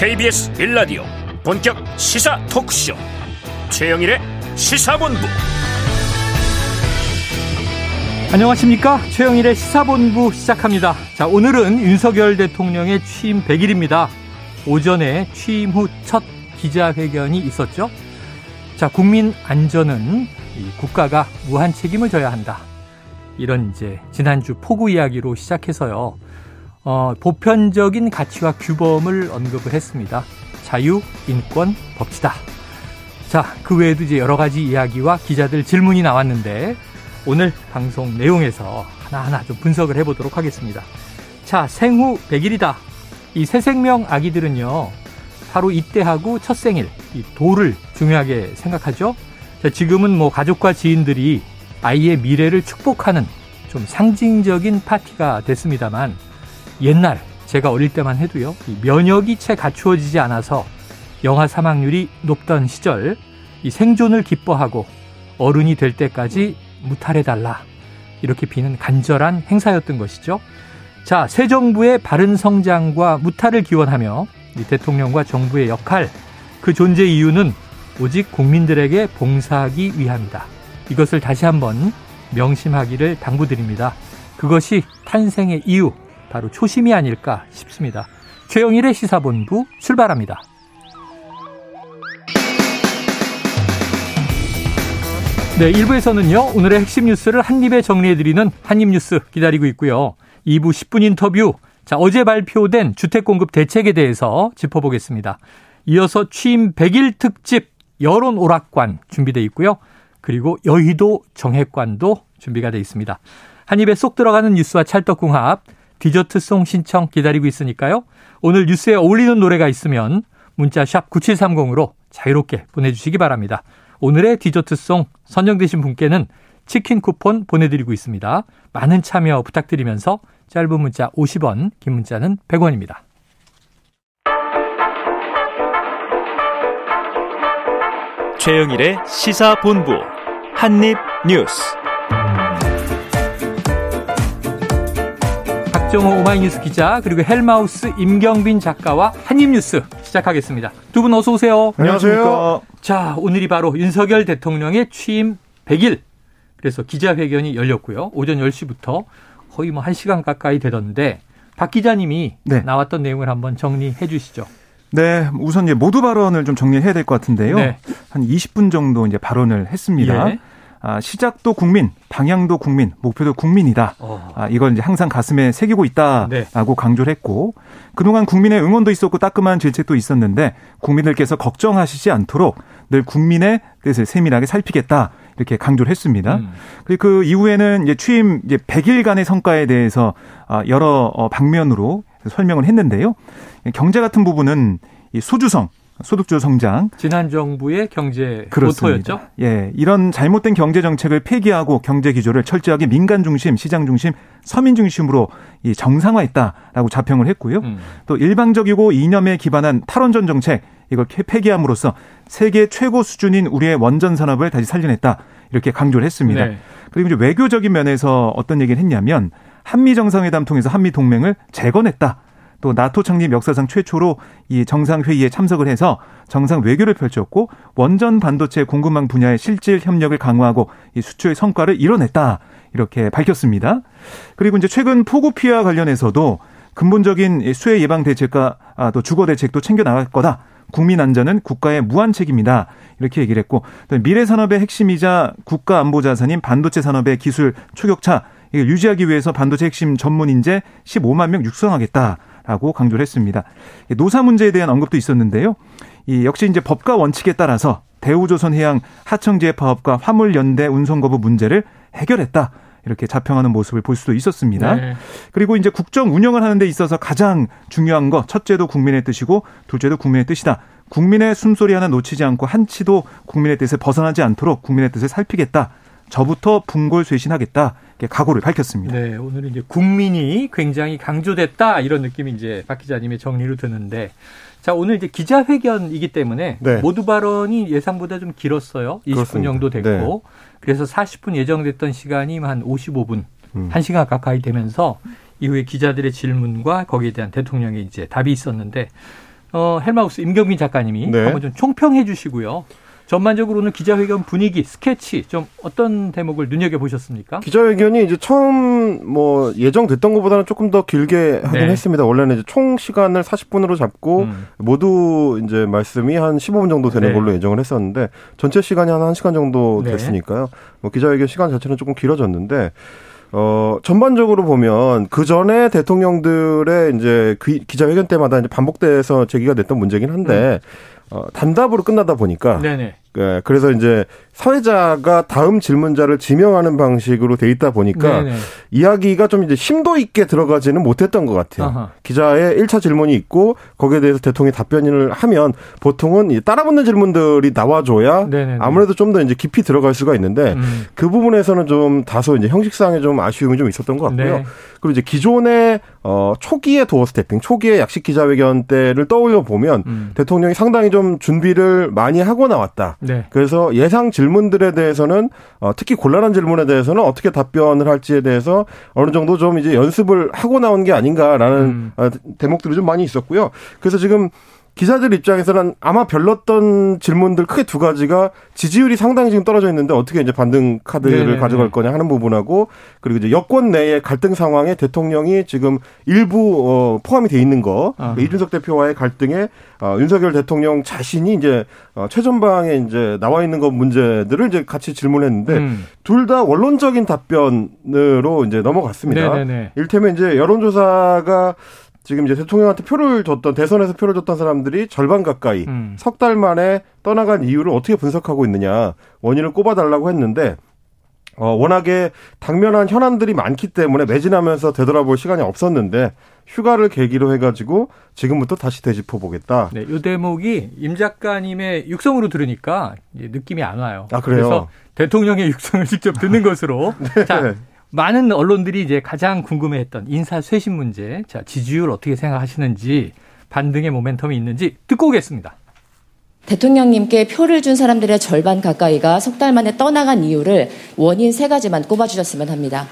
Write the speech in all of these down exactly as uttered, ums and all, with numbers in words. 케이비에스 일 라디오 본격 시사 토크쇼 최영일의 시사본부. 안녕하십니까. 최영일의 시사본부 시작합니다. 자, 오늘은 윤석열 대통령의 취임 백 일입니다. 오전에 취임 후 첫 기자회견이 있었죠. 자, 국민 안전은 이 국가가 무한 책임을 져야 한다. 이런 이제 지난주 폭우 이야기로 시작해서요. 어, 보편적인 가치와 규범을 언급을 했습니다. 자유, 인권, 법치다. 자, 그 외에도 이제 여러 가지 이야기와 기자들 질문이 나왔는데 오늘 방송 내용에서 하나하나 좀 분석을 해보도록 하겠습니다. 자, 생후 백 일이다. 이 새생명 아기들은요, 바로 입대하고 첫 생일, 이 도를 중요하게 생각하죠. 자, 지금은 뭐 가족과 지인들이 아이의 미래를 축복하는 좀 상징적인 파티가 됐습니다만, 옛날 제가 어릴 때만 해도요, 이 면역이 채 갖추어지지 않아서 영아 사망률이 높던 시절, 이 생존을 기뻐하고 어른이 될 때까지 무탈해달라, 이렇게 비는 간절한 행사였던 것이죠. 자, 새 정부의 바른 성장과 무탈을 기원하며 이 대통령과 정부의 역할, 그 존재 이유는 오직 국민들에게 봉사하기 위함이다. 이것을 다시 한번 명심하기를 당부드립니다. 그것이 탄생의 이유, 바로 초심이 아닐까 싶습니다. 최영일의 시사본부 출발합니다. 네, 일 부에서는요, 오늘의 핵심 뉴스를 한입에 정리해드리는 한입뉴스 기다리고 있고요. 이 부 십 분 인터뷰, 자, 어제 발표된 주택공급 대책에 대해서 짚어보겠습니다. 이어서 취임 백 일 특집 여론 오락관 준비되어 있고요. 그리고 여의도 정액관도 준비가 되어 있습니다. 한 입에 쏙 들어가는 뉴스와 찰떡궁합, 디저트송 신청 기다리고 있으니까요. 오늘 뉴스에 어울리는 노래가 있으면 문자 샵 구칠삼공으로 자유롭게 보내주시기 바랍니다. 오늘의 디저트송 선정되신 분께는 치킨 쿠폰 보내드리고 있습니다. 많은 참여 부탁드리면서 짧은 문자 오십 원, 긴 문자는 백 원입니다. 최영일의 시사본부 한입뉴스. 박정호 오마이뉴스 기자, 그리고 헬마우스 임경빈 작가와 한입뉴스 시작하겠습니다. 두 분 어서 오세요. 안녕하세요. 자, 오늘이 바로 윤석열 대통령의 취임 백 일. 그래서 기자회견이 열렸고요. 오전 열 시부터 거의 뭐 한 시간 가까이 되던데, 박 기자님이 네, 나왔던 내용을 한번 정리해 주시죠. 네, 우선 이제 모두 발언을 좀 정리해야 될 것 같은데요. 네. 한 이십 분 정도 이제 발언을 했습니다. 예. 아, 시작도 국민, 방향도 국민, 목표도 국민이다. 어. 아, 이걸 이제 항상 가슴에 새기고 있다라고 네, 강조를 했고, 그동안 국민의 응원도 있었고 따끔한 질책도 있었는데 국민들께서 걱정하시지 않도록 늘 국민의 뜻을 세밀하게 살피겠다, 이렇게 강조를 했습니다. 음. 그리고 그 이후에는 이제 취임 이제 백 일간의 성과에 대해서 여러 방면으로 설명을 했는데요. 경제 같은 부분은 이 소주성, 소득주 성장, 지난 정부의 경제 그렇습니다. 모토였죠. 예, 이런 잘못된 경제 정책을 폐기하고 경제 기조를 철저하게 민간 중심, 시장 중심, 서민 중심으로 이 정상화했다라고 자평을 했고요. 음. 또 일방적이고 이념에 기반한 탈원전 정책, 이걸 폐기함으로써 세계 최고 수준인 우리의 원전 산업을 다시 살려냈다, 이렇게 강조를 했습니다. 네. 그리고 이제 외교적인 면에서 어떤 얘기를 했냐면, 한미 정상회담 통해서 한미 동맹을 재건했다. 또 나토 창립 역사상 최초로 이 정상회의에 참석을 해서 정상 외교를 펼쳤고, 원전 반도체 공급망 분야의 실질 협력을 강화하고 이 수출 성과를 이뤄냈다, 이렇게 밝혔습니다. 그리고 이제 최근 폭우 피해와 관련해서도 근본적인 수해 예방 대책과 아, 또 주거 대책도 챙겨 나갈 거다. 국민 안전은 국가의 무한 책임이다, 이렇게 얘기를 했고, 또 미래 산업의 핵심이자 국가 안보 자산인 반도체 산업의 기술 초격차, 이걸 유지하기 위해서 반도체 핵심 전문 인재 십오만 명 육성하겠다, 라고 강조를 했습니다. 노사 문제에 대한 언급도 있었는데요. 이 역시 이제 법과 원칙에 따라서 대우조선해양 하청지의 파업과 화물연대 운송 거부 문제를 해결했다, 이렇게 자평하는 모습을 볼 수도 있었습니다. 네. 그리고 이제 국정 운영을 하는 데 있어서 가장 중요한 거, 첫째도 국민의 뜻이고 둘째도 국민의 뜻이다. 국민의 숨소리 하나 놓치지 않고 한치도 국민의 뜻에 벗어나지 않도록 국민의 뜻을 살피겠다. 저부터 분골쇄신하겠다, 이렇게 각오를 밝혔습니다. 네, 오늘은 이제 국민이 굉장히 강조됐다, 이런 느낌이 이제 박 기자님의 정리로 드는데, 자, 오늘 이제 기자회견이기 때문에 네, 모두 발언이 예상보다 좀 길었어요. 이십 분 그렇습니다. 정도 됐고, 네, 그래서 사십 분 예정됐던 시간이 한 오십오 분, 음. 한 시간 가까이 되면서 이후에 기자들의 질문과 거기에 대한 대통령의 이제 답이 있었는데, 어, 헬마우스 임경빈 작가님이 네. 한번 좀 총평해 주시고요. 전반적으로 오늘 기자회견 분위기, 스케치 좀 어떤 대목을 눈여겨보셨습니까? 기자회견이 이제 처음 뭐 예정됐던 것보다는 조금 더 길게 하긴 네. 했습니다. 원래는 이제 총 시간을 사십 분으로 잡고 음. 모두 이제 말씀이 한 십오 분 정도 되는 네. 걸로 예정을 했었는데 전체 시간이 한 한 시간 정도 됐으니까요. 네. 뭐 기자회견 시간 자체는 조금 길어졌는데 어, 전반적으로 보면 그 전에 대통령들의 이제 기, 기자회견 때마다 이제 반복돼서 제기가 됐던 문제긴 한데 음. 어, 단답으로 끝나다 보니까. 네네. 예, 그래서 이제 사회자가 다음 질문자를 지명하는 방식으로 돼 있다 보니까 네네. 이야기가 좀 이제 심도 있게 들어가지는 못했던 것 같아요. 아하. 기자의 일 차 질문이 있고 거기에 대해서 대통령이 답변을 하면 보통은 이제 따라붙는 질문들이 나와줘야 네네네. 아무래도 좀 더 이제 깊이 들어갈 수가 있는데 음. 그 부분에서는 좀 다소 이제 형식상의 좀 아쉬움이 좀 있었던 것 같고요. 네. 그리고 이제 기존의 어, 초기의 도어 스태핑, 초기의 약식 기자회견 때를 떠올려 보면 음. 대통령이 상당히 좀 준비를 많이 하고 나왔다. 네. 그래서 예상 질문들에 대해서는 어, 특히 곤란한 질문에 대해서는 어떻게 답변을 할지에 대해서 어느 정도 좀 이제 연습을 하고 나온 게 아닌가라는 음. 어, 대목들이 좀 많이 있었고요. 그래서 지금 기자들 입장에서는 아마 별렀던 질문들 크게 두 가지가 지지율이 상당히 지금 떨어져 있는데 어떻게 이제 반등 카드를 네네네. 가져갈 거냐 하는 부분하고 그리고 이제 여권 내의 갈등 상황에 대통령이 지금 일부 어, 포함이 돼 있는 거 아. 그러니까 이준석 대표와의 갈등에 어, 윤석열 대통령 자신이 이제 어, 최전방에 이제 나와 있는 것 문제들을 이제 같이 질문했는데 음. 둘 다 원론적인 답변으로 이제 넘어갔습니다. 네네네. 일테면 이제 여론조사가 지금 이제 대통령한테 표를 줬던, 대선에서 표를 줬던 사람들이 절반 가까이 음. 석 달 만에 떠나간 이유를 어떻게 분석하고 있느냐, 원인을 꼽아달라고 했는데, 어, 워낙에 당면한 현안들이 많기 때문에 매진하면서 되돌아볼 시간이 없었는데, 휴가를 계기로 해가지고 지금부터 다시 되짚어보겠다. 네, 이 대목이 임 작가님의 육성으로 들으니까 느낌이 안 와요. 아, 그래요? 그래서 대통령의 육성을 직접 듣는 것으로. 네. 자, 많은 언론들이 이제 가장 궁금해했던 인사쇄신 문제, 자 지지율 어떻게 생각하시는지, 반등의 모멘텀이 있는지 듣고 오겠습니다. 대통령님께 표를 준 사람들의 절반 가까이가 석 달 만에 떠나간 이유를 원인 세 가지만 꼽아주셨으면 합니다.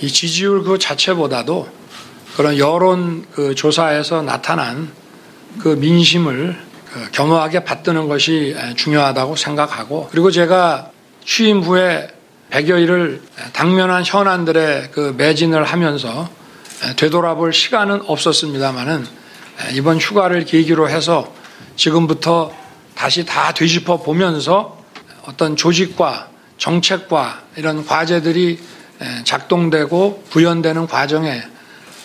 이 지지율 그 자체보다도 그런 여론 그 조사에서 나타난 그 민심을 그 겸허하게 받드는 것이 중요하다고 생각하고, 그리고 제가 취임 후에 백여일을 당면한 현안들의 그 매진을 하면서 되돌아볼 시간은 없었습니다만은 이번 휴가를 계기로 해서 지금부터 다시 다 뒤집어 보면서 어떤 조직과 정책과 이런 과제들이 작동되고 구현되는 과정에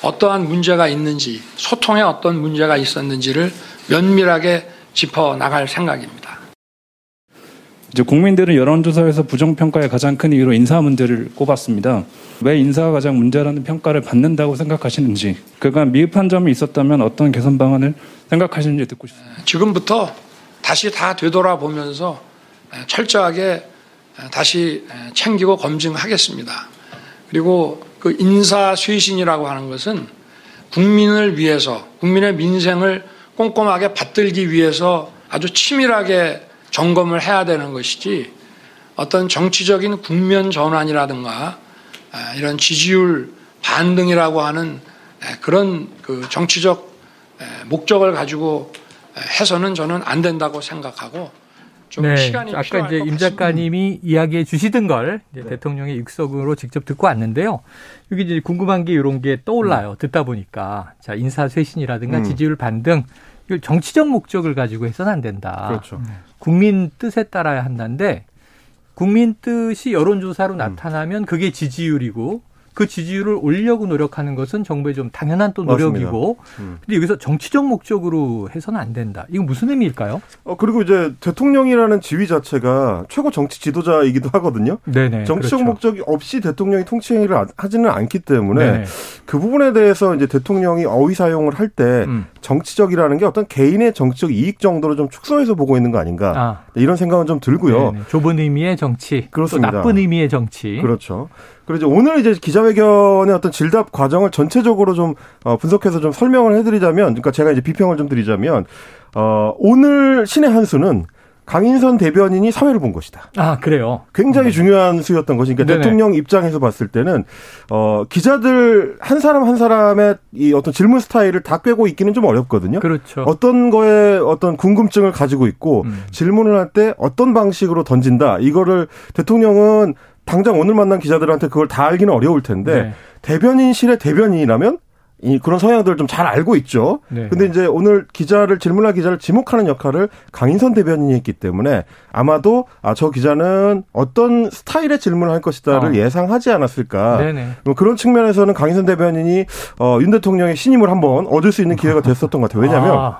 어떠한 문제가 있는지, 소통에 어떤 문제가 있었는지를 면밀하게 짚어 나갈 생각입니다. 이제 국민들은 여론조사에서 부정평가의 가장 큰 이유로 인사 문제를 꼽았습니다. 왜 인사가 가장 문제라는 평가를 받는다고 생각하시는지, 그간 미흡한 점이 있었다면 어떤 개선 방안을 생각하시는지 듣고 싶습니다. 지금부터 다시 다 되돌아보면서 철저하게 다시 챙기고 검증하겠습니다. 그리고 그 인사쇄신이라고 하는 것은 국민을 위해서, 국민의 민생을 꼼꼼하게 받들기 위해서 아주 치밀하게 점검을 해야 되는 것이지, 어떤 정치적인 국면 전환이라든가 이런 지지율 반등이라고 하는 그런 그 정치적 목적을 가지고 해서는 저는 안 된다고 생각하고 좀 네, 시간이 필요할 것 같습니다. 아까 임 작가님이 이야기해 주시던 걸 이제 네. 대통령의 육성으로 직접 듣고 왔는데요. 여기 이제 궁금한 게 이런 게 떠올라요. 음. 듣다 보니까 자 인사쇄신이라든가 음. 지지율 반등, 이걸 정치적 목적을 가지고 해서는 안 된다. 그렇죠. 음. 국민 뜻에 따라야 한다는데, 국민 뜻이 여론조사로 음. 나타나면 그게 지지율이고, 그 지지율을 올리려고 노력하는 것은 정부의 좀 당연한 또 노력이고, 음. 근데 여기서 정치적 목적으로 해서는 안 된다. 이건 무슨 의미일까요? 어, 그리고 이제 대통령이라는 지위 자체가 최고 정치 지도자이기도 하거든요. 네네. 정치적 그렇죠. 목적이 없이 대통령이 통치행위를 하지는 않기 때문에 네네. 그 부분에 대해서 이제 대통령이 어휘 사용을 할 때 음. 정치적이라는 게 어떤 개인의 정치적 이익 정도로 좀 축소해서 보고 있는 거 아닌가. 아. 이런 생각은 좀 들고요. 네네. 좁은 의미의 정치. 그렇습니다. 또 나쁜 의미의 정치. 그렇죠. 그리고 이제 오늘 이제 기자회견의 어떤 질답 과정을 전체적으로 좀 어, 분석해서 좀 설명을 해드리자면, 그러니까 제가 이제 비평을 좀 드리자면, 어, 오늘 신의 한 수는 강인선 대변인이 사회를 본 것이다. 아, 그래요? 굉장히 네. 중요한 수였던 것이. 그러니까 네네. 대통령 입장에서 봤을 때는 어, 기자들 한 사람 한 사람의 이 어떤 질문 스타일을 다 꿰고 있기는 좀 어렵거든요. 그렇죠. 어떤 거에 어떤 궁금증을 가지고 있고 음. 질문을 할 때 어떤 방식으로 던진다. 이거를 대통령은 당장 오늘 만난 기자들한테 그걸 다 알기는 어려울 텐데 네. 대변인실의 대변인이라면 이 그런 성향들을 좀 잘 알고 있죠. 네. 근데 이제 오늘 기자를 질문할 기자를 지목하는 역할을 강인선 대변인이 했기 때문에 아마도 아, 저 기자는 어떤 스타일의 질문을 할 것이다를 어. 예상하지 않았을까. 네네. 그런 측면에서는 강인선 대변인이 어, 윤 대통령의 신임을 한번 얻을 수 있는 기회가 됐었던 것 같아요. 왜냐하면 아.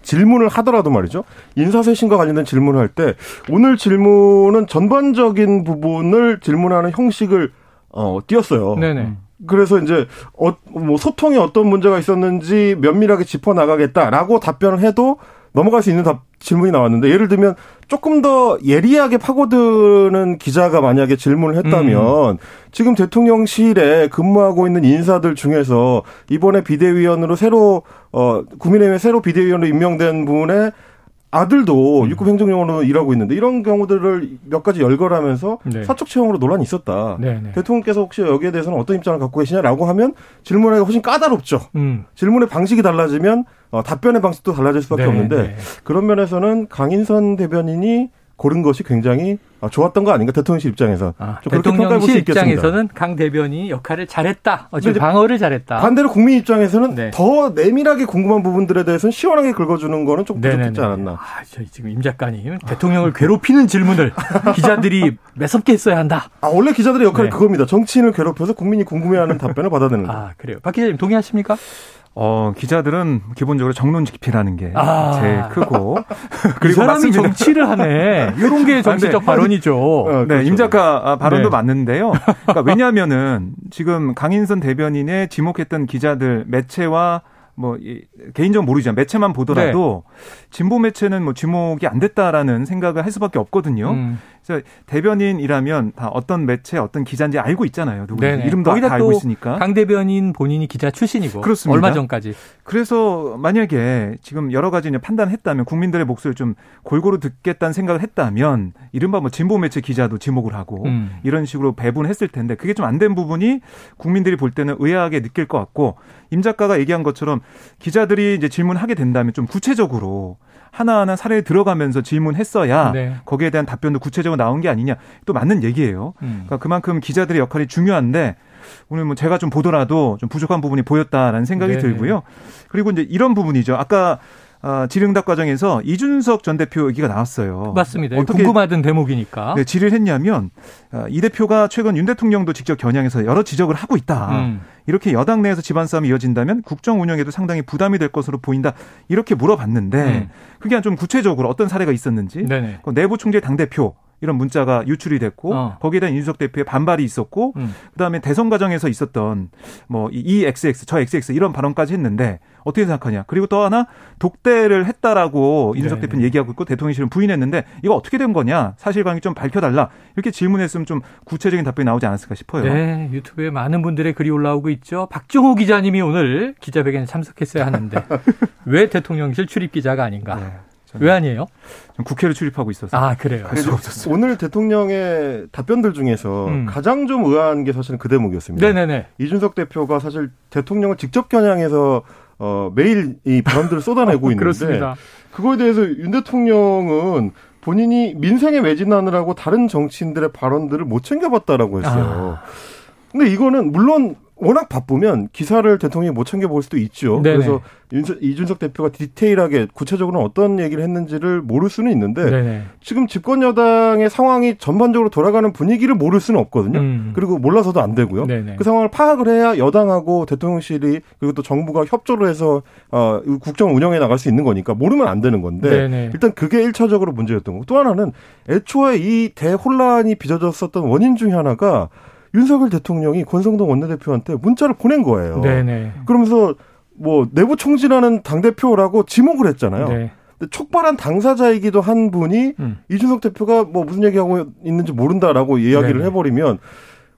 질문을 하더라도 말이죠. 인사쇄신과 관련된 질문을 할 때 오늘 질문은 전반적인 부분을 질문하는 형식을 어, 띄었어요. 네네. 그래서 이제 어, 뭐 소통에 어떤 문제가 있었는지 면밀하게 짚어나가겠다라고 답변을 해도 넘어갈 수 있는 답, 질문이 나왔는데 예를 들면 조금 더 예리하게 파고드는 기자가 만약에 질문을 했다면 음. 지금 대통령실에 근무하고 있는 인사들 중에서 이번에 비대위원으로 새로 어, 국민의힘에 새로 비대위원으로 임명된 분의 아들도 음. 육급 행정요원으로 일하고 있는데 이런 경우들을 몇 가지 열거하면서 네. 사적 채용으로 논란이 있었다. 네, 네. 대통령께서 혹시 여기에 대해서는 어떤 입장을 갖고 계시냐라고 하면 질문하기가 훨씬 까다롭죠. 음. 질문의 방식이 달라지면 어, 답변의 방식도 달라질 수밖에 네, 없는데 네. 그런 면에서는 강인선 대변인이 고른 것이 굉장히 좋았던 거 아닌가 대통령실 입장에서. 아, 대통령실 입장에서는 강 대변인이 역할을 잘했다. 어쨌든 방어를 잘했다. 반대로 국민 입장에서는 네. 더 내밀하게 궁금한 부분들에 대해서는 시원하게 긁어주는 거는 조금 부족했지 않았나. 아, 저 지금 임 작가님 대통령을 괴롭히는 질문을 기자들이 매섭게 했어야 한다. 아, 원래 기자들의 역할이 네. 그겁니다. 정치인을 괴롭혀서 국민이 궁금해하는 답변을 받아내는 거. 아, 그래요. 박 기자님 동의하십니까? 어, 기자들은 기본적으로 정론 지피라는 게 아. 제일 크고. 그리고 이 사람이 맞습니다. 정치를 하네. 이런 게 정치적 네. 발언이죠. 네, 그렇죠. 임 작가 발언도 네. 맞는데요. 그러니까 왜냐하면은 지금 강인선 대변인의 지목했던 기자들 매체와 뭐 개인적으로 모르지만 매체만 보더라도 네. 진보 매체는 뭐 지목이 안 됐다라는 생각을 할 수밖에 없거든요. 음. 그래서 대변인이라면 다 어떤 매체 어떤 기자인지 알고 있잖아요. 누구 이름도 다 알고 있으니까. 강 대변인 본인이 기자 출신이고 그렇습니다. 얼마 전까지. 그래서 만약에 지금 여러 가지 판단했다면 국민들의 목소리를 좀 골고루 듣겠다는 생각을 했다면 이른바 뭐 진보 매체 기자도 지목을 하고 음. 이런 식으로 배분했을 텐데 그게 좀 안 된 부분이 국민들이 볼 때는 의아하게 느낄 것 같고 임 작가가 얘기한 것처럼 기자들이 이제 질문하게 된다면 좀 구체적으로 하나하나 사례에 들어가면서 질문했어야 네. 거기에 대한 답변도 구체적으로 나온 게 아니냐. 또 맞는 얘기예요. 음. 그러니까 그만큼 기자들의 역할이 중요한데 오늘 뭐 제가 좀 보더라도 좀 부족한 부분이 보였다라는 생각이 네네. 들고요. 그리고 이제 이런 부분이죠. 아까 아, 질의응답 과정에서 이준석 전 대표 얘기가 나왔어요. 맞습니다. 어떻게 궁금하던 대목이니까. 네, 질의를 했냐면 이 대표가 최근 윤 대통령도 직접 겨냥해서 여러 지적을 하고 있다. 음. 이렇게 여당 내에서 집안 싸움이 이어진다면 국정 운영에도 상당히 부담이 될 것으로 보인다. 이렇게 물어봤는데 음. 그게 좀 구체적으로 어떤 사례가 있었는지 네네. 내부 총재 당대표. 이런 문자가 유출이 됐고 어. 거기에 대한 이준석 대표의 반발이 있었고 음. 그다음에 대선 과정에서 있었던 뭐 이 엑스엑스 저 엑스엑스 이런 발언까지 했는데 어떻게 생각하냐. 그리고 또 하나 독대를 했다라고 네. 이준석 대표는 얘기하고 있고 대통령실은 부인했는데 이거 어떻게 된 거냐. 사실관계 좀 밝혀달라. 이렇게 질문했으면 좀 구체적인 답변이 나오지 않았을까 싶어요. 네. 유튜브에 많은 분들의 글이 올라오고 있죠. 박종호 기자님이 오늘 기자회견에 참석했어야 하는데 왜 대통령실 출입 기자가 아닌가. 네. 왜 아니에요? 국회를 출입하고 있어서. 아, 그래요? 오늘 대통령의 답변들 중에서 음. 가장 좀 의아한 게 사실은 그 대목이었습니다. 네네네. 이준석 대표가 사실 대통령을 직접 겨냥해서 어, 매일 이 발언들을 쏟아내고 있는데. 그렇습니다. 그거에 대해서 윤 대통령은 본인이 민생에 매진하느라고 다른 정치인들의 발언들을 못 챙겨봤다라고 했어요. 아. 근데 이거는 물론 워낙 바쁘면 기사를 대통령이 못 챙겨볼 수도 있죠. 네네. 그래서 이준석 대표가 디테일하게 구체적으로 어떤 얘기를 했는지를 모를 수는 있는데 네네. 지금 집권 여당의 상황이 전반적으로 돌아가는 분위기를 모를 수는 없거든요. 음. 그리고 몰라서도 안 되고요. 네네. 그 상황을 파악을 해야 여당하고 대통령실이 그리고 또 정부가 협조를 해서 어, 국정 운영에 나갈 수 있는 거니까 모르면 안 되는 건데 네네. 일단 그게 일차적으로 문제였던 거고 또 하나는 애초에 이 대혼란이 빚어졌었던 원인 중에 하나가 윤석열 대통령이 권성동 원내대표한테 문자를 보낸 거예요. 네네. 그러면서 뭐 내부 총질하는 당대표라고 지목을 했잖아요. 네. 근데 촉발한 당사자이기도 한 분이 음. 이준석 대표가 뭐 무슨 얘기하고 있는지 모른다라고 이야기를 네네. 해버리면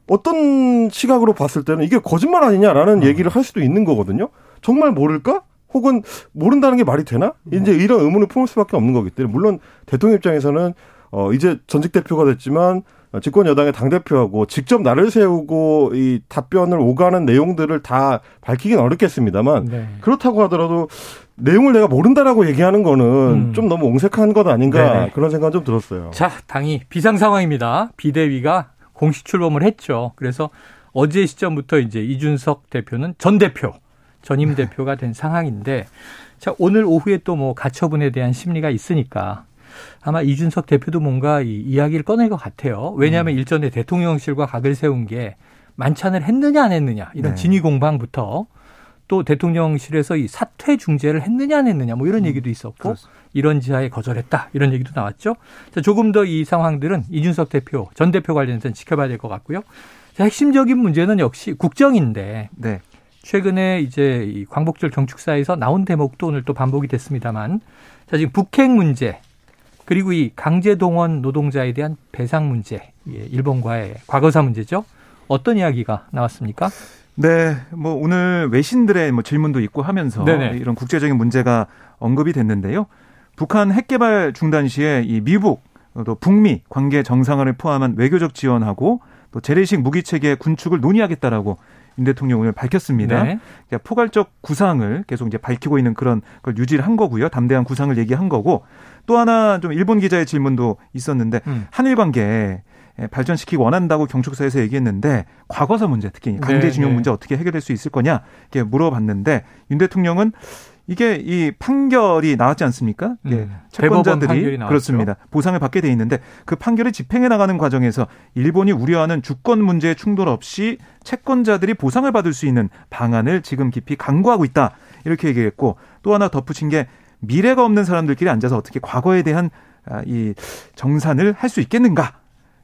어떤 시각으로 봤을 때는 이게 거짓말 아니냐라는 어. 얘기를 할 수도 있는 거거든요. 정말 모를까? 혹은 모른다는 게 말이 되나? 이제 이런 의문을 품을 수밖에 없는 거기 때문에 물론 대통령 입장에서는 어 이제 전직 대표가 됐지만 집권 여당의 당 대표하고 직접 나를 세우고 이 답변을 오가는 내용들을 다 밝히긴 어렵겠습니다만 네. 그렇다고 하더라도 내용을 내가 모른다라고 얘기하는 거는 음. 좀 너무 옹색한 것 아닌가 네네. 그런 생각 좀 들었어요. 자, 당이 비상 상황입니다. 비대위가 공식 출범을 했죠. 그래서 어제 시점부터 이제 이준석 대표는 전 대표, 전임 대표가 된 상황인데, 자, 오늘 오후에 또 뭐 가처분에 대한 심리가 있으니까 아마 이준석 대표도 뭔가 이 이야기를 꺼낼 것 같아요. 왜냐하면 음. 일전에 대통령실과 각을 세운 게 만찬을 했느냐 안 했느냐 이런 네. 진위 공방부터 또 대통령실에서 이 사퇴 중재를 했느냐 안 했느냐 뭐 이런 음. 얘기도 있었고 그렇습니다. 이런 지하에 거절했다 이런 얘기도 나왔죠. 자, 조금 더 이 상황들은 이준석 대표, 전 대표 관련해서는 지켜봐야 될 것 같고요. 자, 핵심적인 문제는 역시 국정인데 네. 최근에 이제 이 광복절 경축사에서 나온 대목도 오늘 또 반복이 됐습니다만 자, 지금 북핵 문제 그리고 이 강제동원 노동자에 대한 배상 문제, 일본과의 과거사 문제죠. 어떤 이야기가 나왔습니까? 네, 뭐 오늘 외신들의 뭐 질문도 있고 하면서 네네. 이런 국제적인 문제가 언급이 됐는데요. 북한 핵개발 중단 시에 이 미국, 또 북미 관계 정상화를 포함한 외교적 지원하고 또 재래식 무기체계 군축을 논의하겠다라고 윤 대통령 오늘 밝혔습니다. 네. 그러니까 포괄적 구상을 계속 이제 밝히고 있는 그런 걸 유지를 한 거고요. 담대한 구상을 얘기한 거고 또 하나 좀 일본 기자의 질문도 있었는데 음. 한일 관계 발전시키기 원한다고 경축사에서 얘기했는데 과거사 문제 특히 강제징용 네, 네. 문제 어떻게 해결될 수 있을 거냐 이렇게 물어봤는데 윤 대통령은 이게 이 판결이 나왔지 않습니까? 음, 채권자들이 그렇습니다. 보상을 받게 돼 있는데 그 판결을 집행해 나가는 과정에서 일본이 우려하는 주권 문제에 충돌 없이 채권자들이 보상을 받을 수 있는 방안을 지금 깊이 강구하고 있다. 이렇게 얘기했고 또 하나 덧붙인 게 미래가 없는 사람들끼리 앉아서 어떻게 과거에 대한 이 정산을 할 수 있겠는가?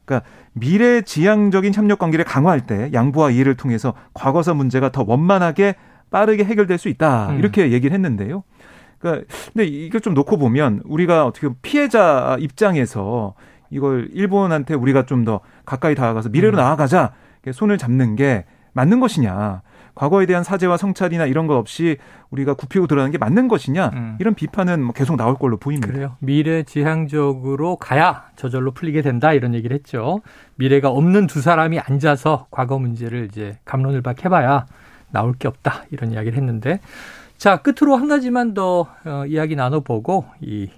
그러니까 미래 지향적인 협력 관계를 강화할 때 양보와 이해를 통해서 과거사 문제가 더 원만하게 빠르게 해결될 수 있다. 이렇게 얘기를 했는데요. 그러니까 근데 이걸 좀 놓고 보면 우리가 어떻게 피해자 입장에서 이걸 일본한테 우리가 좀 더 가까이 다가가서 미래로 나아가자. 손을 잡는 게 맞는 것이냐. 과거에 대한 사죄와 성찰이나 이런 것 없이 우리가 굽히고 들어가는 게 맞는 것이냐. 이런 비판은 계속 나올 걸로 보입니다. 그래요. 미래 지향적으로 가야 저절로 풀리게 된다. 이런 얘기를 했죠. 미래가 없는 두 사람이 앉아서 과거 문제를 이제 갑론을박 해봐야 나올 게 없다 이런 이야기를 했는데 자 끝으로 한 가지만 더 어, 이야기 나눠보고 이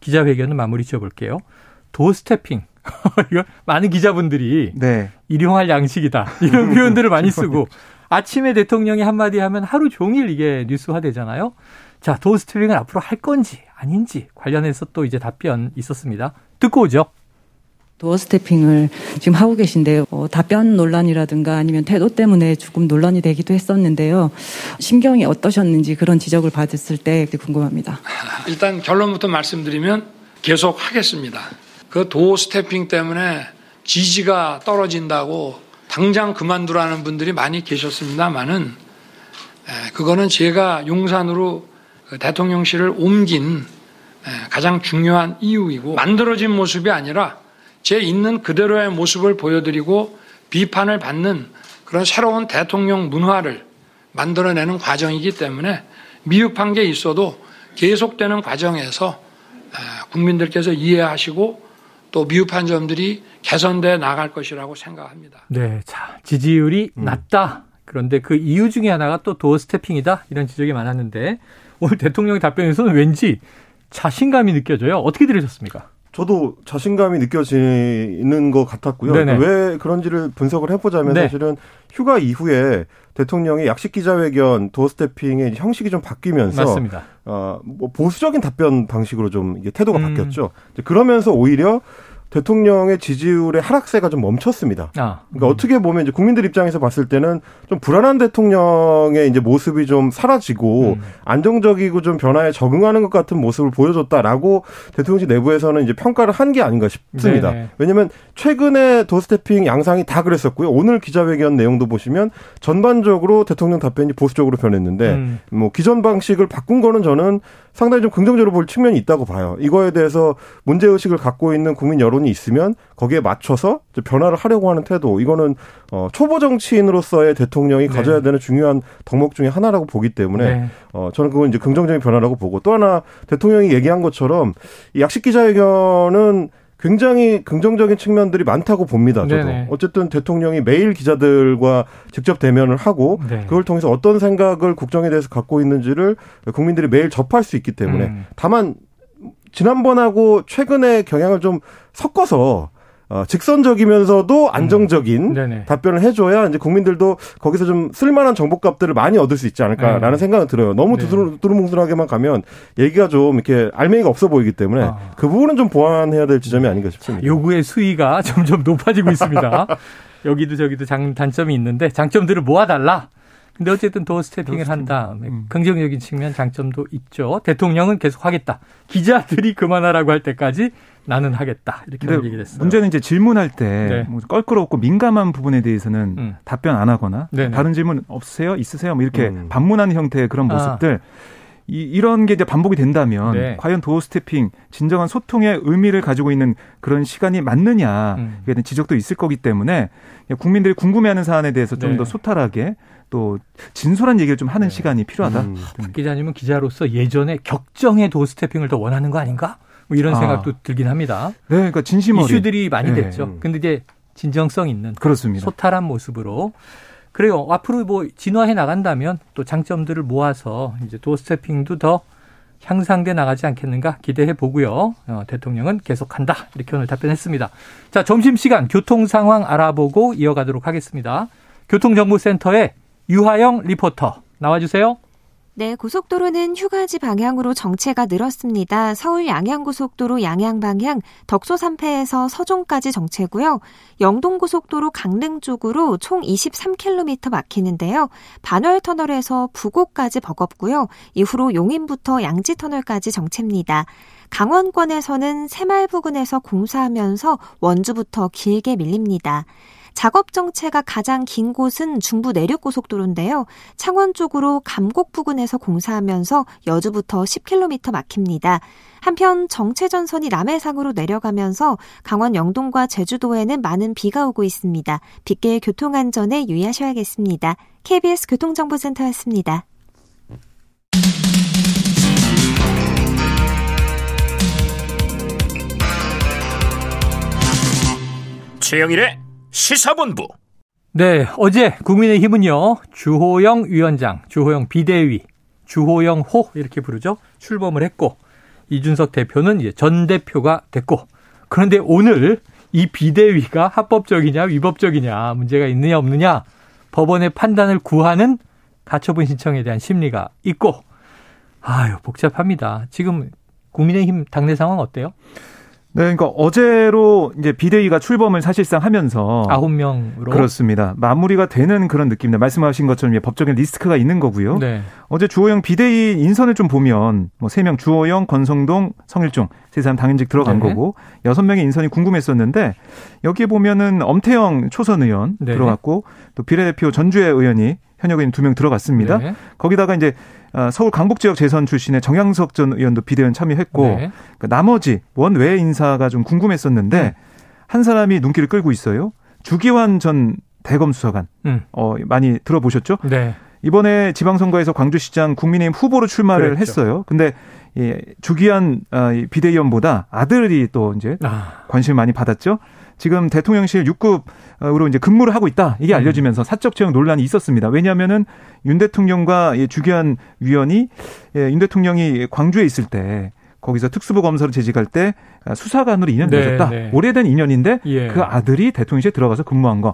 기자회견은 마무리 지어볼게요. 도스태핑 이거 많은 기자분들이 네. 일용할 양식이다 이런 표현들을 많이 쓰고 아침에 대통령이 한마디 하면 하루 종일 이게 뉴스화되잖아요. 자 도스태핑을 앞으로 할 건지 아닌지 관련해서 또 이제 답변 있었습니다. 듣고 오죠. 도어스태핑을 지금 하고 계신데 어, 답변 논란이라든가 아니면 태도 때문에 조금 논란이 되기도 했었는데요. 심경이 어떠셨는지 그런 지적을 받았을 때 궁금합니다. 일단 결론부터 말씀드리면 계속 하겠습니다. 그 도어스태핑 때문에 지지가 떨어진다고 당장 그만두라는 분들이 많이 계셨습니다만은 그거는 제가 용산으로 대통령실을 옮긴 가장 중요한 이유이고 만들어진 모습이 아니라 제 있는 그대로의 모습을 보여드리고 비판을 받는 그런 새로운 대통령 문화를 만들어내는 과정이기 때문에 미흡한 게 있어도 계속되는 과정에서 국민들께서 이해하시고 또 미흡한 점들이 개선돼 나갈 것이라고 생각합니다. 네, 자 지지율이 음. 낮다. 그런데 그 이유 중에 하나가 또 도어스태핑이다. 이런 지적이 많았는데 오늘 대통령의 답변에서는 왠지 자신감이 느껴져요. 어떻게 들으셨습니까? 저도 자신감이 느껴지는 것 같았고요. 네네. 왜 그런지를 분석을 해보자면 네. 사실은 휴가 이후에 대통령의 약식 기자회견 도어스태핑의 형식이 좀 바뀌면서 맞습니다. 어, 뭐 보수적인 답변 방식으로 좀 이게 태도가 음. 바뀌었죠. 그러면서 오히려 대통령의 지지율의 하락세가 좀 멈췄습니다. 아, 음. 그러니까 어떻게 보면 이제 국민들 입장에서 봤을 때는 좀 불안한 대통령의 이제 모습이 좀 사라지고 음. 안정적이고 좀 변화에 적응하는 것 같은 모습을 보여줬다라고 대통령실 내부에서는 이제 평가를 한 게 아닌가 싶습니다. 네네. 왜냐하면 최근에 도스태핑 양상이 다 그랬었고요. 오늘 기자회견 내용도 보시면 전반적으로 대통령 답변이 보수적으로 변했는데 음. 뭐 기존 방식을 바꾼 거는 저는 상당히 좀 긍정적으로 볼 측면이 있다고 봐요. 이거에 대해서 문제의식을 갖고 있는 국민 여론이 있으면 거기에 맞춰서 변화를 하려고 하는 태도. 이거는 어, 초보 정치인으로서의 대통령이 네. 가져야 되는 중요한 덕목 중에 하나라고 보기 때문에 네. 어, 저는 그건 이제 긍정적인 변화라고 보고, 또 하나 대통령이 얘기한 것처럼 이 약식 기자회견은 굉장히 긍정적인 측면들이 많다고 봅니다. 저도. 네네. 어쨌든 대통령이 매일 기자들과 직접 대면을 하고 네. 그걸 통해서 어떤 생각을 국정에 대해서 갖고 있는지를 국민들이 매일 접할 수 있기 때문에 음. 다만 지난번하고 최근의 경향을 좀 섞어서 어, 직선적이면서도 안정적인 음. 답변을 해줘야 이제 국민들도 거기서 좀 쓸만한 정보값들을 많이 얻을 수 있지 않을까라는 네. 생각은 들어요. 너무 두루뭉술하게만 가면 얘기가 좀 이렇게 알맹이가 없어 보이기 때문에 아. 그 부분은 좀 보완해야 될 지점이 아닌가 싶습니다. 요구의 수위가 점점 높아지고 있습니다. 여기도 저기도 장, 단점이 있는데 장점들을 모아달라. 근데 어쨌든 더 스태핑을 한 다음에 음. 긍정적인 측면 장점도 있죠. 대통령은 계속 하겠다. 기자들이 그만하라고 할 때까지 나는 하겠다. 이렇게 얘기를 했어요. 문제는 이제 질문할 때 네. 뭐 껄끄럽고 민감한 부분에 대해서는 음. 답변 안 하거나 네네. 다른 질문 없으세요? 있으세요? 뭐 이렇게 음. 반문하는 형태의 그런 모습들. 아. 이, 이런 게 이제 반복이 된다면 네. 과연 도어 스태핑, 진정한 소통의 의미를 가지고 있는 그런 시간이 맞느냐. 음. 이게 지적도 있을 거기 때문에 국민들이 궁금해하는 사안에 대해서 좀 더 네. 소탈하게 또 진솔한 얘기를 좀 하는 네. 시간이 필요하다. 음. 박 기자님은 기자로서 예전에 격정의 도어 스태핑을 더 원하는 거 아닌가? 뭐 이런 아. 생각도 들긴 합니다. 네, 그러니까 진심 어린 이슈들이 많이 네. 됐죠. 근데 이제 진정성 있는 그렇습니다. 소탈한 모습으로. 그래요. 앞으로 뭐 진화해 나간다면 또 장점들을 모아서 이제 도어스태핑도 더 향상돼 나가지 않겠는가 기대해 보고요. 어, 대통령은 계속한다. 이렇게 오늘 답변했습니다. 자, 점심시간 교통 상황 알아보고 이어가도록 하겠습니다. 교통정보센터의 유하영 리포터 나와주세요. 네, 고속도로는 휴가지 방향으로 정체가 늘었습니다. 서울 양양고속도로 양양방향 덕소산패에서 서종까지 정체고요. 영동고속도로 강릉 쪽으로 총 이십삼 킬로미터 막히는데요. 반월터널에서 부곡까지 버겁고요. 이후로 용인부터 양지터널까지 정체입니다. 강원권에서는 새마을 부근에서 공사하면서 원주부터 길게 밀립니다. 작업 정체가 가장 긴 곳은 중부 내륙고속도로인데요. 창원 쪽으로 감곡 부근에서 공사하면서 여주부터 십 킬로미터 막힙니다. 한편 정체전선이 남해상으로 내려가면서 강원 영동과 제주도에는 많은 비가 오고 있습니다. 빗길 교통안전에 유의하셔야겠습니다. 케이비에스 교통정보센터였습니다. 최영일의 시사본부. 네, 어제 국민의힘은요, 주호영 위원장, 주호영 비대위, 주호영 호 이렇게 부르죠. 출범을 했고 이준석 대표는 이제 전 대표가 됐고, 그런데 오늘 이 비대위가 합법적이냐 위법적이냐 문제가 있느냐 없느냐 법원의 판단을 구하는 가처분 신청에 대한 심리가 있고, 아유 복잡합니다. 지금 국민의힘 당내 상황 어때요? 네, 그러니까 어제로 이제 비대위가 출범을 사실상 하면서 아홉 명으로 그렇습니다. 마무리가 되는 그런 느낌입니다. 말씀하신 것처럼 법적인 리스크가 있는 거고요. 네. 어제 주호영 비대위 인선을 좀 보면 뭐 세 명 주호영, 권성동, 성일종 세 사람 당연직 들어간 네. 거고, 여섯 명의 인선이 궁금했었는데 여기에 보면은 엄태영 초선 의원 네. 들어갔고, 또 비례대표 전주혜 의원이 현역인 두 명 들어갔습니다. 네. 거기다가 이제 서울 강북 지역 재선 출신의 정양석 전 의원도 비대위원 참여했고 네. 그러니까 나머지 원외 인사가 좀 궁금했었는데 네. 한 사람이 눈길을 끌고 있어요. 주기환 전 대검 수사관 음. 어, 많이 들어보셨죠? 네. 이번에 지방선거에서 광주시장 국민의힘 후보로 출마를 그랬죠. 했어요. 근데 예, 주기환 비대위원보다 아들이 또 이제 아. 관심을 많이 받았죠. 지금 대통령실 육 급으로 이제 근무를 하고 있다. 이게 알려지면서 사적 채용 논란이 있었습니다. 왜냐하면은 윤 대통령과 주기환 위원이, 윤 대통령이 광주에 있을 때 거기서 특수부 검사로 재직할 때 수사관으로 이 년 되셨다. 네, 네. 오래된 인연인데 예. 그 아들이 대통령실에 들어가서 근무한 거.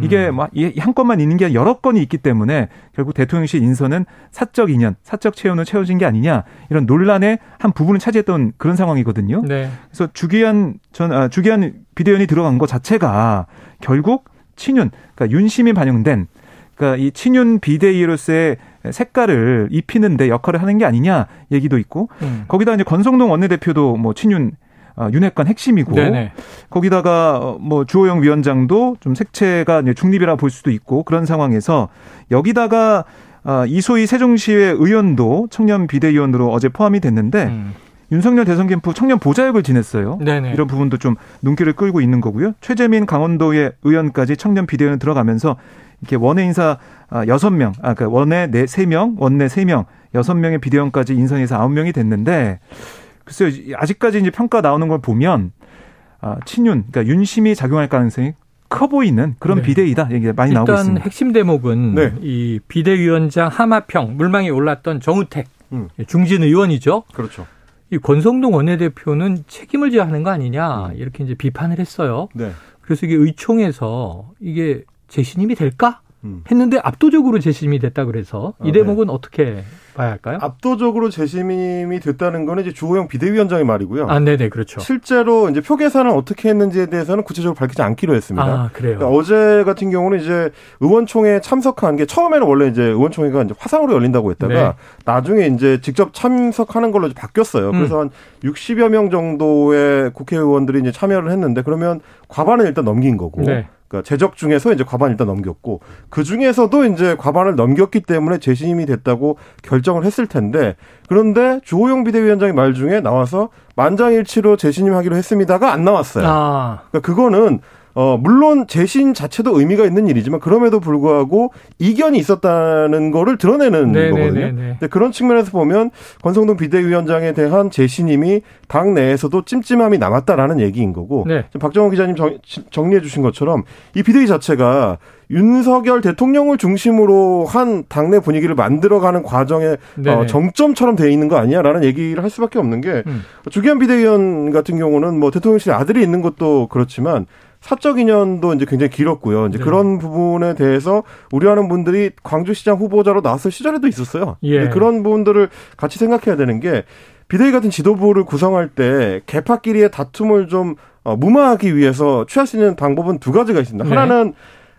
이게 음. 막 한 건만 있는 게 여러 건이 있기 때문에 결국 대통령실 인선은 사적 인연, 사적 채용으로 채워진 게 아니냐, 이런 논란의 한 부분을 차지했던 그런 상황이거든요. 네. 그래서 주기한 전 아, 주기한 비대위원이 들어간 거 자체가 결국 친윤, 그러니까 윤심이 반영된, 그러니까 이 친윤 비대위로서의 색깔을 입히는데 역할을 하는 게 아니냐 얘기도 있고, 음. 거기다 이제 권성동 원내대표도 뭐 친윤 어, 윤핵관 핵심이고 네네. 거기다가 뭐 주호영 위원장도 좀 색채가 중립이라 볼 수도 있고, 그런 상황에서 여기다가 아, 이소희 세종시의 의원도 청년 비대위원으로 어제 포함이 됐는데 음. 윤석열 대선 캠프 청년 보좌역을 지냈어요. 네네. 이런 부분도 좀 눈길을 끌고 있는 거고요. 최재민 강원도의 의원까지 청년 비대위원 들어가면서 이렇게 원외 인사 여섯 명, 아, 그러니까 원외 네 명, 원내 세 명, 여섯 명의 비대위원까지 인선해서 아홉 명이 됐는데 글쎄요. 아직까지 이제 평가 나오는 걸 보면 아, 친윤, 그러니까 윤심이 작용할 가능성이 커 보이는 그런 네. 비대위다 얘기가 많이 나오고 있습니다. 일단 핵심 대목은 네. 이 비대위원장 하마평 물망에 올랐던 정우택 음. 중진 의원이죠. 그렇죠. 이 권성동 원내대표는 책임을 져야 하는 거 아니냐 이렇게 이제 비판을 했어요. 네. 그래서 이게 의총에서 이게 재신임이 될까 했는데 압도적으로 재신임이 됐다 그래서 이 대목은 아, 네. 어떻게 봐야 할까요? 압도적으로 재신임이 됐다는 건 이제 주호영 비대위원장의 말이고요. 아, 네네, 그렇죠. 실제로 이제 표 계산을 어떻게 했는지에 대해서는 구체적으로 밝히지 않기로 했습니다. 아, 그래요. 그러니까 어제 같은 경우는 이제 의원총회에 참석한 게 처음에는 원래 이제 의원총회가 이제 화상으로 열린다고 했다가 네. 나중에 이제 직접 참석하는 걸로 이제 바뀌었어요. 그래서 음. 한 육십여 명 정도의 국회의원들이 이제 참여를 했는데 그러면 과반은 일단 넘긴 거고. 네. 그러니까 제적 중에서 이제 과반 일단 넘겼고 그 중에서도 이제 과반을 넘겼기 때문에 재신임이 됐다고 결정을 했을 텐데 그런데 주호영 비대위원장의 말 중에 나와서 만장일치로 재신임하기로 했습니다가 안 나왔어요. 아. 그러니까 그거는 어 물론 재신 자체도 의미가 있는 일이지만 그럼에도 불구하고 이견이 있었다는 거를 드러내는 네네네네. 거거든요. 근데 그런 측면에서 보면 권성동 비대위원장에 대한 재신임이 당 내에서도 찜찜함이 남았다라는 얘기인 거고 네. 박정호 기자님 정, 정리해 주신 것처럼 이 비대위 자체가 윤석열 대통령을 중심으로 한 당내 분위기를 만들어가는 과정의 어, 정점처럼 돼 있는 거 아니야라는 얘기를 할 수밖에 없는 게 음. 주기현 비대위원 같은 경우는 뭐 대통령실 아들이 있는 것도 그렇지만 사적 인연도 이제 굉장히 길었고요. 이제 네. 그런 부분에 대해서 우려하는 분들이 광주시장 후보자로 나왔을 시절에도 있었어요. 예. 그런 부분들을 같이 생각해야 되는 게 비대위 같은 지도부를 구성할 때 개파끼리의 다툼을 좀 무마하기 위해서 취할 수 있는 방법은 두 가지가 있습니다. 네. 하나는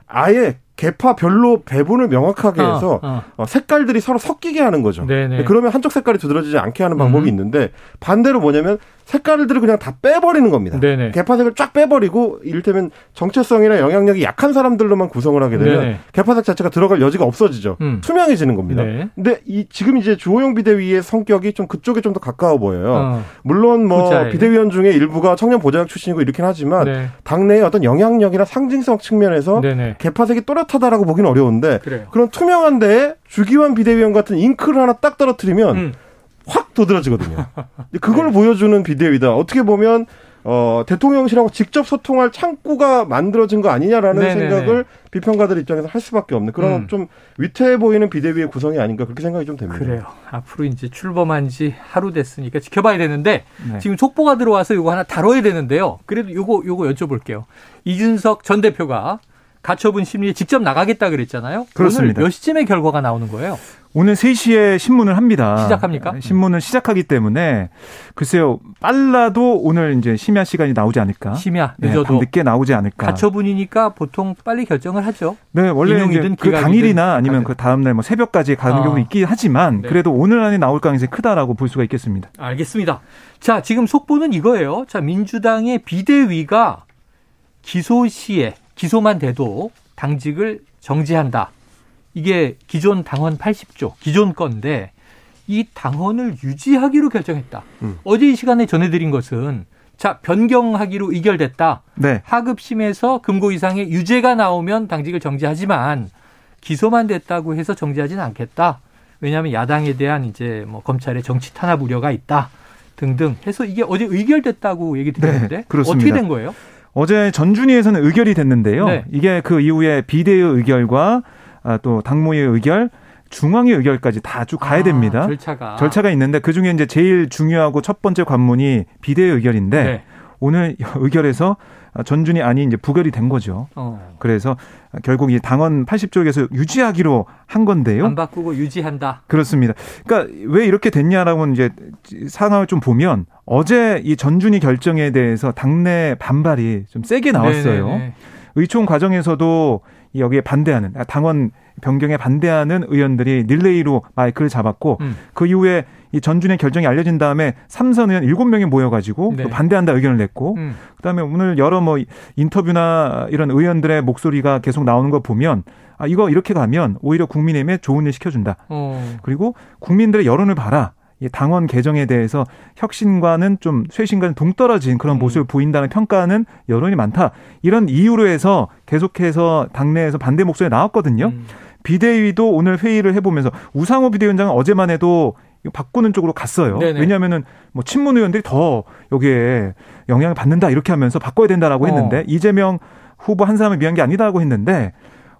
아예 개파별로 배분을 명확하게 해서 아, 아. 색깔들이 서로 섞이게 하는 거죠. 네네. 그러면 한쪽 색깔이 두드러지지 않게 하는 방법이 음. 있는데 반대로 뭐냐면 색깔들을 그냥 다 빼버리는 겁니다. 네네. 개파색을 쫙 빼버리고 이를테면 정체성이나 영향력이 약한 사람들로만 구성을 하게 되면 네네. 개파색 자체가 들어갈 여지가 없어지죠. 음. 투명해지는 겁니다. 네. 근데 이 지금 이제 주호영 비대위의 성격이 좀 그쪽에 좀 더 가까워 보여요. 어. 물론 뭐 후자에. 비대위원 중에 일부가 청년 보좌역 출신이고 이렇긴 하지만 네. 당내의 어떤 영향력이나 상징성 측면에서 네네. 개파색이 또렷하다라고 보기는 어려운데 그래요. 그런 투명한 데에 주기환 비대위원 같은 잉크를 하나 딱 떨어뜨리면 음. 확 도드라지거든요. 그걸 네. 보여주는 비대위다. 어떻게 보면 어, 대통령실하고 직접 소통할 창구가 만들어진 거 아니냐라는 네네네. 생각을 비평가들 입장에서 할 수밖에 없는 그런 음. 좀 위태해 보이는 비대위의 구성이 아닌가 그렇게 생각이 좀 됩니다. 그래요. 앞으로 이제 출범한 지 하루 됐으니까 지켜봐야 되는데 네. 지금 속보가 들어와서 이거 하나 다뤄야 되는데요. 그래도 이거 이거 여쭤볼게요. 이준석 전 대표가 가처분 심리에 직접 나가겠다 그랬잖아요. 그렇습니다. 오늘 몇 시쯤에 결과가 나오는 거예요? 오늘 세 시에 신문을 합니다. 시작합니까? 신문을 시작하기 때문에 글쎄요. 빨라도 오늘 이제 심야 시간이 나오지 않을까? 심야 늦어도. 네, 밤 늦게 나오지 않을까? 가처분이니까 보통 빨리 결정을 하죠. 네, 원래 이제 그 당일이나 아니면 그 다음 날 뭐 새벽까지 가는 아. 경우도 있긴 하지만 네. 그래도 오늘 안에 나올 가능성이 크다라고 볼 수가 있겠습니다. 알겠습니다. 자, 지금 속보는 이거예요. 자, 민주당의 비대위가 기소 시에 기소만 돼도 당직을 정지한다. 이게 기존 당헌 팔십 조, 기존 건데 이 당헌을 유지하기로 결정했다. 음. 어제 이 시간에 전해드린 것은 자 변경하기로 의결됐다. 네. 하급심에서 금고 이상의 유죄가 나오면 당직을 정지하지만 기소만 됐다고 해서 정지하지는 않겠다. 왜냐하면 야당에 대한 이제 뭐 검찰의 정치 탄압 우려가 있다 등등 해서 이게 어제 의결됐다고 얘기 드렸는데 네, 어떻게 된 거예요? 어제 전준위에서는 의결이 됐는데요. 네. 이게 그 이후에 비대위의 의결과 아, 또 당무위의 의결, 중앙위 의결까지 다 쭉 가야 아, 됩니다. 절차가 절차가 있는데 그 중에 이제 제일 중요하고 첫 번째 관문이 비대위 의결인데 네. 오늘 의결에서 전준이 아니 이제 부결이 된 거죠. 어. 그래서 결국 이 당헌 팔십 조에서 유지하기로 한 건데요. 안 바꾸고 유지한다. 그렇습니다. 그러니까 왜 이렇게 됐냐라고 이제 상황을 좀 보면 어제 이 전준이 결정에 대해서 당내 반발이 좀 세게 나왔어요. 네네네. 의총 과정에서도 여기에 반대하는, 당원 변경에 반대하는 의원들이 릴레이로 마이크를 잡았고 음. 그 이후에 이 전준의 결정이 알려진 다음에 삼선 의원 일곱 명이 모여가지고 네. 또 반대한다 의견을 냈고 음. 그다음에 오늘 여러 뭐 인터뷰나 이런 의원들의 목소리가 계속 나오는 거 보면 아 이거 이렇게 가면 오히려 국민의힘에 좋은 일 시켜준다. 어. 그리고 국민들의 여론을 봐라. 당원 개정에 대해서 혁신과는 좀 쇄신과는 동떨어진 그런 모습을 음. 보인다는 평가는 여론이 많다. 이런 이유로 해서 계속해서 당내에서 반대 목소리 나왔거든요. 음. 비대위도 오늘 회의를 해보면서 우상호 비대위원장은 어제만 해도 바꾸는 쪽으로 갔어요. 네네. 왜냐하면은 뭐 친문 의원들이 더 여기에 영향을 받는다 이렇게 하면서 바꿔야 된다라고 했는데 어. 이재명 후보 한 사람을 위한 게 아니다라고 했는데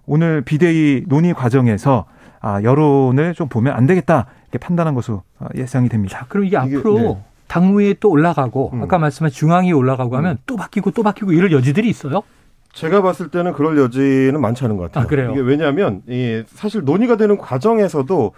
오늘 비대위 논의 과정에서 아, 여론을 좀 보면 안 되겠다. 판단한 것으로 예상이 됩니다. 자, 그럼 이게, 이게 앞으로 네. 당무에 또 올라가고 음. 아까 말씀한 중앙이 올라가고 하면 음. 또 바뀌고 또 바뀌고 이럴 여지들이 있어요? 제가 봤을 때는 그럴 여지는 많지 않은 것 같아요. 아, 그래요? 이게 왜냐하면 이 사실 논의가 되는 과정에서도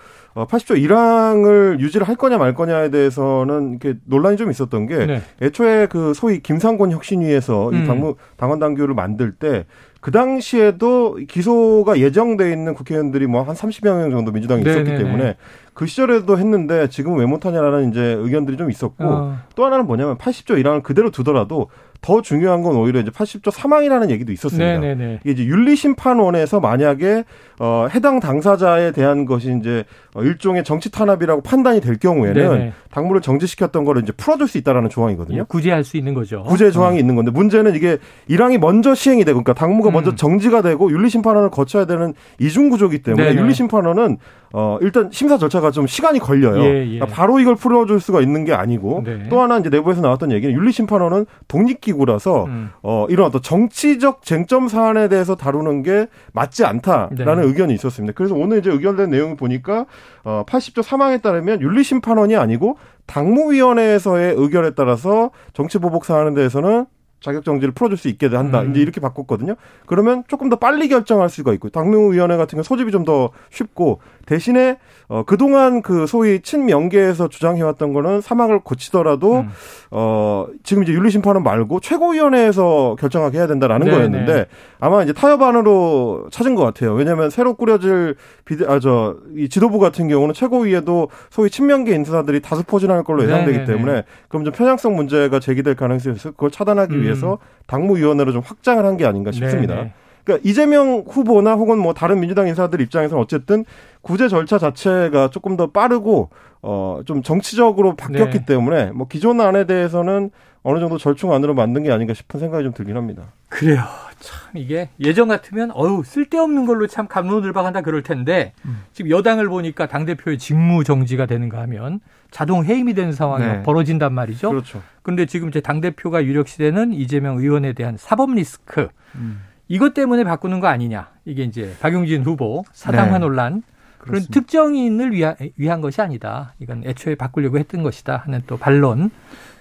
팔십조 일항을 유지를 할 거냐 말 거냐에 대해서는 이렇게 논란이 좀 있었던 게 네. 애초에 그 소위 김상곤 혁신위에서 음. 이 당무 당원 당규를 만들 때 그 당시에도 기소가 예정돼 있는 국회의원들이 뭐 한 삼십여 명 정도 민주당이 있었기 네네네. 때문에 그 시절에도 했는데 지금은 왜 못하냐라는 이제 의견들이 좀 있었고 어. 또 하나는 뭐냐면 팔십조 일항을 그대로 두더라도 더 중요한 건 오히려 이제 팔십조 삼항이라는 얘기도 있었습니다. 네네네. 이게 이제 윤리심판원에서 만약에 어, 해당 당사자에 대한 것이 이제 일종의 정치 탄압이라고 판단이 될 경우에는 네네. 당무를 정지시켰던 거를 이제 풀어줄 수 있다라는 조항이거든요. 구제할 수 있는 거죠. 구제 조항이 어. 있는 건데 문제는 이게 일항이 먼저 시행이 되고 그러니까 당무가 음. 먼저 정지가 되고 윤리심판원을 거쳐야 되는 이중구조이기 때문에 네네. 윤리심판원은 어, 일단 심사 절차가 좀 시간이 걸려요. 예, 예. 바로 이걸 풀어줄 수가 있는 게 아니고 네. 또 하나 이제 내부에서 나왔던 얘기는 윤리심판원은 독립기구라서 음. 어, 이런 어떤 정치적 쟁점 사안에 대해서 다루는 게 맞지 않다라는 네. 의견이 있었습니다. 그래서 오늘 이제 의견된 내용을 보니까 어, 팔십조 삼항에 따르면 윤리심판원이 아니고 당무위원회에서의 의결에 따라서 정치보복 사안에 대해서는 자격정지를 풀어줄 수 있게 한다. 음. 이제 이렇게 바꿨거든요. 그러면 조금 더 빨리 결정할 수가 있고 당무위원회 같은 경우 소집이 좀 더 쉽고 대신에 어, 그동안 그 소위 친명계에서 주장해왔던 거는 사막을 고치더라도 음. 어, 지금 이제 윤리심판원 말고 최고위원회에서 결정하게 해야 된다라는 네네. 거였는데 아마 이제 타협안으로 찾은 것 같아요. 왜냐하면 새로 꾸려질 비대, 아, 저, 이 지도부 같은 경우는 최고위에도 소위 친명계 인사들이 다수 포진할 걸로 예상되기 네네네. 때문에 그럼 좀 편향성 문제가 제기될 가능성이 있어서 그걸 차단하기 음. 위해서 당무위원회로 좀 확장을 한 게 아닌가 싶습니다. 네네. 그러니까 이재명 후보나 혹은 뭐 다른 민주당 인사들 입장에서는 어쨌든 구제 절차 자체가 조금 더 빠르고 어 좀 정치적으로 바뀌었기 네. 때문에 뭐 기존 안에 대해서는 어느 정도 절충 안으로 만든 게 아닌가 싶은 생각이 좀 들긴 합니다. 그래요. 참 이게 예전 같으면 어우 쓸데없는 걸로 참 갑론을박한다 그럴 텐데 음. 지금 여당을 보니까 당대표의 직무 정지가 되는가 하면 자동 해임이 되는 상황이 네. 벌어진단 말이죠. 그렇죠. 그런데 지금 이제 당대표가 유력시되는 이재명 의원에 대한 사법 리스크. 음. 이것 때문에 바꾸는 거 아니냐. 이게 이제 박용진 후보 사당화 네. 논란. 그런 특정인을 위하, 위한 것이 아니다. 이건 애초에 바꾸려고 했던 것이다 하는 또 반론.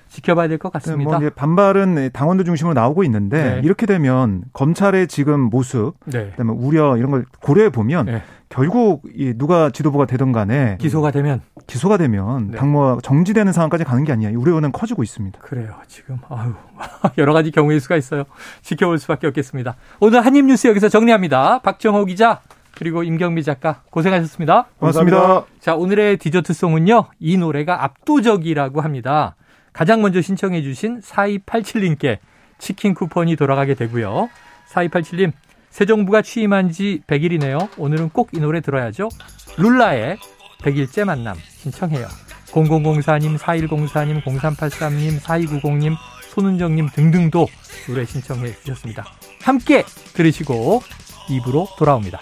지켜봐야 될 것 같습니다. 뭐 이제 반발은 당원들 중심으로 나오고 있는데 네. 이렇게 되면 검찰의 지금 모습, 네. 그다음에 우려 이런 걸 고려해 보면 네. 결국 누가 지도부가 되든 간에 기소가 되면 기소가 되면 네. 당무가 정지되는 상황까지 가는 게 아니야. 우려는 커지고 있습니다. 그래요. 지금 아유 여러 가지 경우일 수가 있어요. 지켜볼 수밖에 없겠습니다. 오늘 한입뉴스 여기서 정리합니다. 박정호 기자 그리고 임경미 작가 고생하셨습니다. 고맙습니다. 고맙습니다. 자 오늘의 디저트송은요. 이 노래가 압도적이라고 합니다. 가장 먼저 신청해 주신 사이팔칠님께 치킨 쿠폰이 돌아가게 되고요. 사이팔칠님, 새 정부가 취임한 지 백일이네요. 오늘은 꼭 이 노래 들어야죠. 룰라의 백일째 만남 신청해요. 공공공사님, 사일공사님, 공삼팔삼님, 사이구공님, 손은정님 등등도 노래 신청해 주셨습니다. 함께 들으시고 이 부로 돌아옵니다.